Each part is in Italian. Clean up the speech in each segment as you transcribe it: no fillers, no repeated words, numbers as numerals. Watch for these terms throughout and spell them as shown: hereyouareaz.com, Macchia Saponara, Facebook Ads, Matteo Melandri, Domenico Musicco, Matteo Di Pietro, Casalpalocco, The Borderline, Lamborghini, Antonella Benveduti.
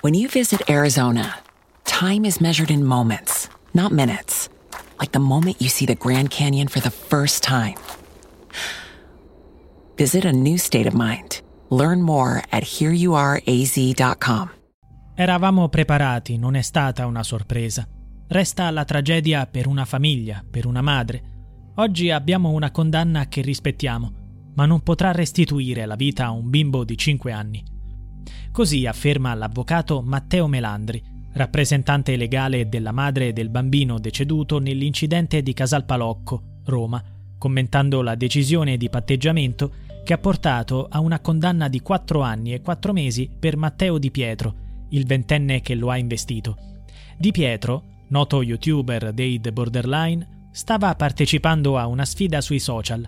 When you visit Arizona, time is measured in moments, not minutes. Like the moment you see the Grand Canyon for the first time. Visit a new state of mind. Learn more at hereyouareaz.com. Eravamo preparati, non è stata una sorpresa. Resta la tragedia per una famiglia, per una madre. Oggi abbiamo una condanna che rispettiamo, ma non potrà restituire la vita a un bimbo di 5 anni. Così afferma l'avvocato Matteo Melandri, rappresentante legale della madre del bambino deceduto nell'incidente di Casalpalocco, Roma, commentando la decisione di patteggiamento che ha portato a una condanna di 4 anni e 4 mesi per Matteo Di Pietro, il ventenne che lo ha investito. Di Pietro, noto youtuber dei The Borderline, stava partecipando a una sfida sui social.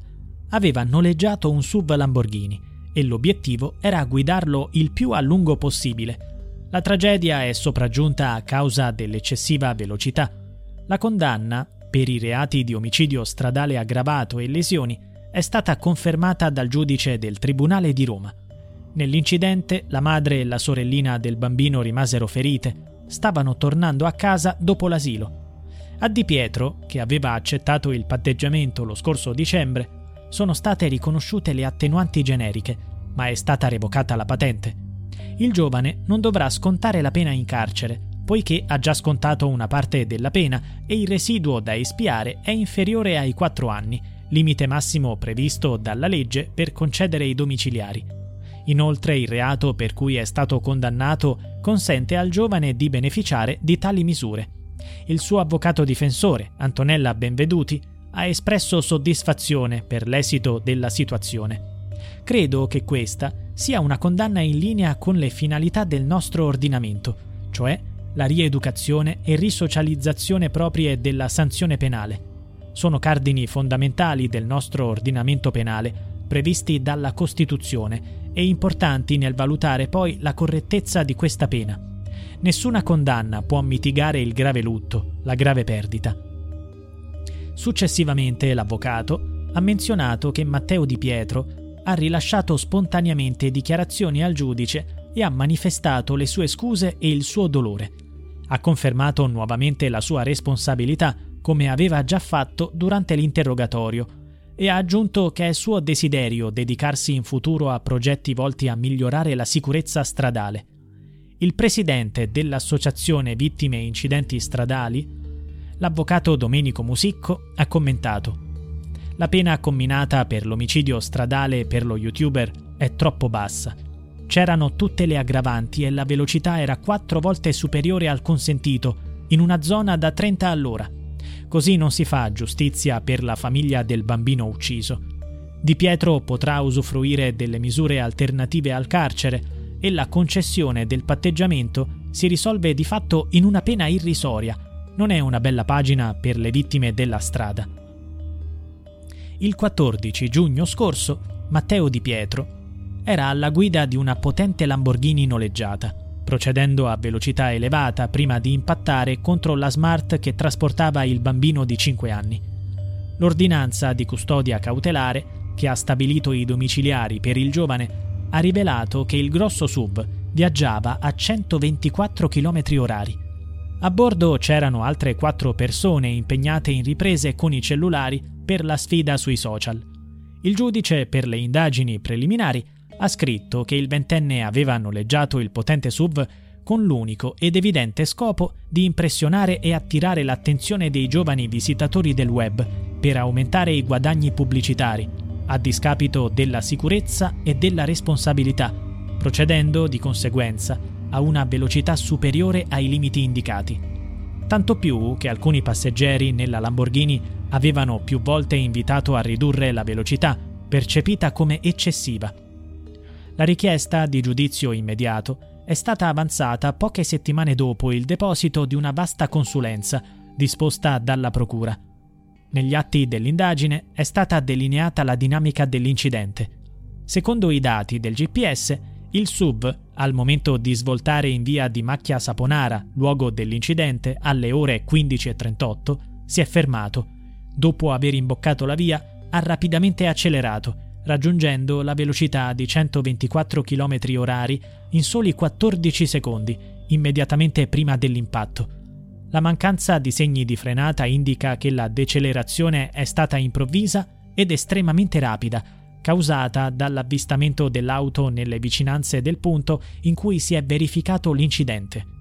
Aveva noleggiato un SUV Lamborghini e l'obiettivo era guidarlo il più a lungo possibile. La tragedia è sopraggiunta a causa dell'eccessiva velocità. La condanna, per i reati di omicidio stradale aggravato e lesioni, è stata confermata dal giudice del Tribunale di Roma. Nell'incidente, la madre e la sorellina del bambino rimasero ferite. Stavano tornando a casa dopo l'asilo. A Di Pietro, che aveva accettato il patteggiamento lo scorso dicembre, sono state riconosciute le attenuanti generiche, ma è stata revocata la patente. Il giovane non dovrà scontare la pena in carcere, poiché ha già scontato una parte della pena e il residuo da espiare è inferiore ai 4 anni, limite massimo previsto dalla legge per concedere i domiciliari. Inoltre, il reato per cui è stato condannato consente al giovane di beneficiare di tali misure. Il suo avvocato difensore, Antonella Benveduti, ha espresso soddisfazione per l'esito della situazione. Credo che questa sia una condanna in linea con le finalità del nostro ordinamento, cioè la rieducazione e risocializzazione proprie della sanzione penale. Sono cardini fondamentali del nostro ordinamento penale, previsti dalla Costituzione e importanti nel valutare poi la correttezza di questa pena. Nessuna condanna può mitigare il grave lutto, la grave perdita. Successivamente l'avvocato ha menzionato che Matteo Di Pietro ha rilasciato spontaneamente dichiarazioni al giudice e ha manifestato le sue scuse e il suo dolore. Ha confermato nuovamente la sua responsabilità, come aveva già fatto durante l'interrogatorio, e ha aggiunto che è suo desiderio dedicarsi in futuro a progetti volti a migliorare la sicurezza stradale. Il presidente dell'Associazione Vittime Incidenti Stradali, l'avvocato Domenico Musicco, ha commentato: «La pena comminata per l'omicidio stradale per lo youtuber è troppo bassa. C'erano tutte le aggravanti e la velocità era 4 volte superiore al consentito in una zona da 30 all'ora. Così non si fa giustizia per la famiglia del bambino ucciso. Di Pietro potrà usufruire delle misure alternative al carcere e la concessione del patteggiamento si risolve di fatto in una pena irrisoria. Non è una bella pagina per le vittime della strada». Il 14 giugno scorso, Matteo Di Pietro era alla guida di una potente Lamborghini noleggiata, procedendo a velocità elevata prima di impattare contro la Smart che trasportava il bambino di 5 anni. L'ordinanza di custodia cautelare, che ha stabilito i domiciliari per il giovane, ha rivelato che il grosso SUV viaggiava a 124 km/h. A bordo c'erano altre 4 persone impegnate in riprese con i cellulari per la sfida sui social. Il giudice per le indagini preliminari ha scritto che il ventenne aveva noleggiato il potente SUV con l'unico ed evidente scopo di impressionare e attirare l'attenzione dei giovani visitatori del web per aumentare i guadagni pubblicitari, a discapito della sicurezza e della responsabilità, procedendo di conseguenza a una velocità superiore ai limiti indicati. Tanto più che alcuni passeggeri nella Lamborghini avevano più volte invitato a ridurre la velocità, percepita come eccessiva. La richiesta di giudizio immediato è stata avanzata poche settimane dopo il deposito di una vasta consulenza disposta dalla procura. Negli atti dell'indagine è stata delineata la dinamica dell'incidente. Secondo i dati del GPS, il SUV, al momento di svoltare in via di Macchia Saponara, luogo dell'incidente, alle ore 15:38, si è fermato. Dopo aver imboccato la via, ha rapidamente accelerato, raggiungendo la velocità di 124 km/h in soli 14 secondi, immediatamente prima dell'impatto. La mancanza di segni di frenata indica che la decelerazione è stata improvvisa ed estremamente rapida, causata dall'avvistamento dell'auto nelle vicinanze del punto in cui si è verificato l'incidente.